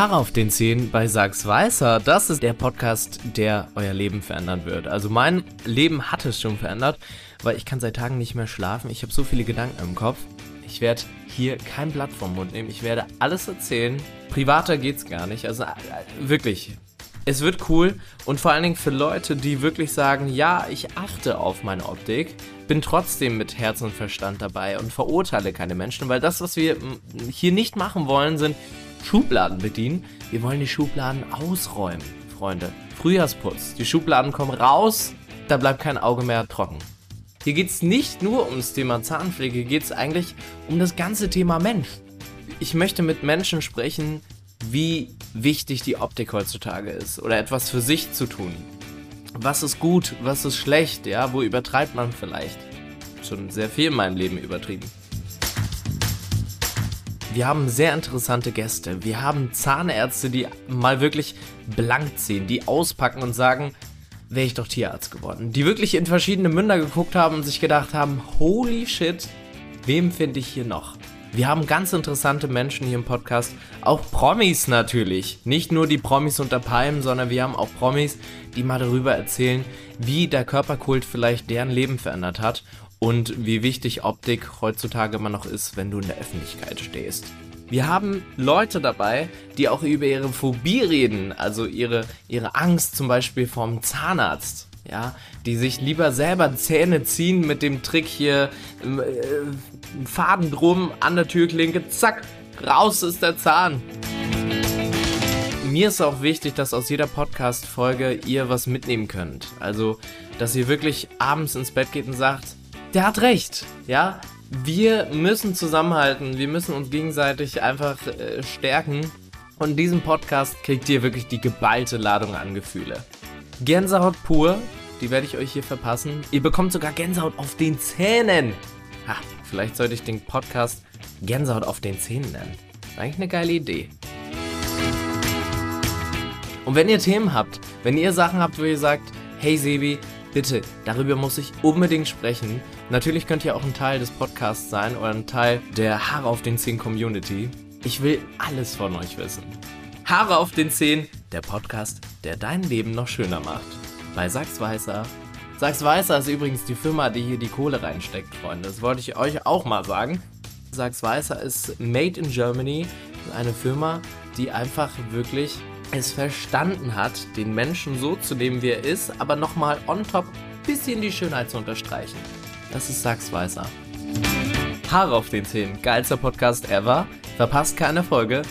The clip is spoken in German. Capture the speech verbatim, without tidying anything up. Haare auf den Zähnen bei Sags Weisser. Das ist der Podcast, der euer Leben verändern wird. Also mein Leben hat es schon verändert, weil ich kann seit Tagen nicht mehr schlafen. Ich habe so viele Gedanken im Kopf. Ich werde hier kein Blatt vom Mund nehmen. Ich werde alles erzählen. Privater geht's gar nicht. Also wirklich, es wird cool. Und vor allen Dingen für Leute, die wirklich sagen, ja, ich achte auf meine Optik, bin trotzdem mit Herz und Verstand dabei und verurteile keine Menschen, weil das, was wir hier nicht machen wollen, sind Schubladen bedienen. Wir wollen die Schubladen ausräumen, Freunde. Frühjahrsputz. Die Schubladen kommen raus, da bleibt kein Auge mehr trocken. Hier geht es nicht nur ums Thema Zahnpflege, hier geht es eigentlich um das ganze Thema Mensch. Ich möchte mit Menschen sprechen, wie wichtig die Optik heutzutage ist oder etwas für sich zu tun. Was ist gut, was ist schlecht, ja, wo übertreibt man vielleicht? Schon sehr viel in meinem Leben übertrieben. Wir haben sehr interessante Gäste. Wir haben Zahnärzte, die mal wirklich blank ziehen, die auspacken und sagen, wäre ich doch Tierarzt geworden. Die wirklich in verschiedene Münder geguckt haben und sich gedacht haben, holy shit, wem finde ich hier noch? Wir haben ganz interessante Menschen hier im Podcast, auch Promis natürlich. Nicht nur die Promis unter Palmen, sondern wir haben auch Promis, die mal darüber erzählen, wie der Körperkult vielleicht deren Leben verändert hat. Und wie wichtig Optik heutzutage immer noch ist, wenn du in der Öffentlichkeit stehst. Wir haben Leute dabei, die auch über ihre Phobie reden, also ihre, ihre Angst zum Beispiel vorm Zahnarzt, ja, die sich lieber selber Zähne ziehen mit dem Trick hier, äh, Faden drum, an der Türklinke, zack, raus ist der Zahn. Mir ist auch wichtig, dass aus jeder Podcast-Folge ihr was mitnehmen könnt, also dass ihr wirklich abends ins Bett geht und sagt, der hat recht, ja. Wir müssen zusammenhalten, wir müssen uns gegenseitig einfach äh, stärken. Und in diesem Podcast kriegt ihr wirklich die geballte Ladung an Gefühle. Gänsehaut pur, die werde ich euch hier verpassen. Ihr bekommt sogar Gänsehaut auf den Zähnen. Ha, vielleicht sollte ich den Podcast Gänsehaut auf den Zähnen nennen. Das ist eigentlich eine geile Idee. Und wenn ihr Themen habt, wenn ihr Sachen habt, wo ihr sagt, hey Sebi, bitte, darüber muss ich unbedingt sprechen. Natürlich könnt ihr auch ein Teil des Podcasts sein oder ein Teil der Haare auf den Zähnen Community. Ich will alles von euch wissen. Haare auf den Zähnen, der Podcast, der dein Leben noch schöner macht. Bei Sags Weisser. Sags Weisser ist übrigens die Firma, die hier die Kohle reinsteckt, Freunde. Das wollte ich euch auch mal sagen. Sags Weisser ist made in Germany. Eine Firma, die einfach wirklich es verstanden hat, den Menschen so zu nehmen, wie er ist, aber nochmal on top ein bisschen die Schönheit zu unterstreichen. Das ist Sags Weisser. Haare auf den Zähnen, geilster Podcast ever. Verpasst keine Folge.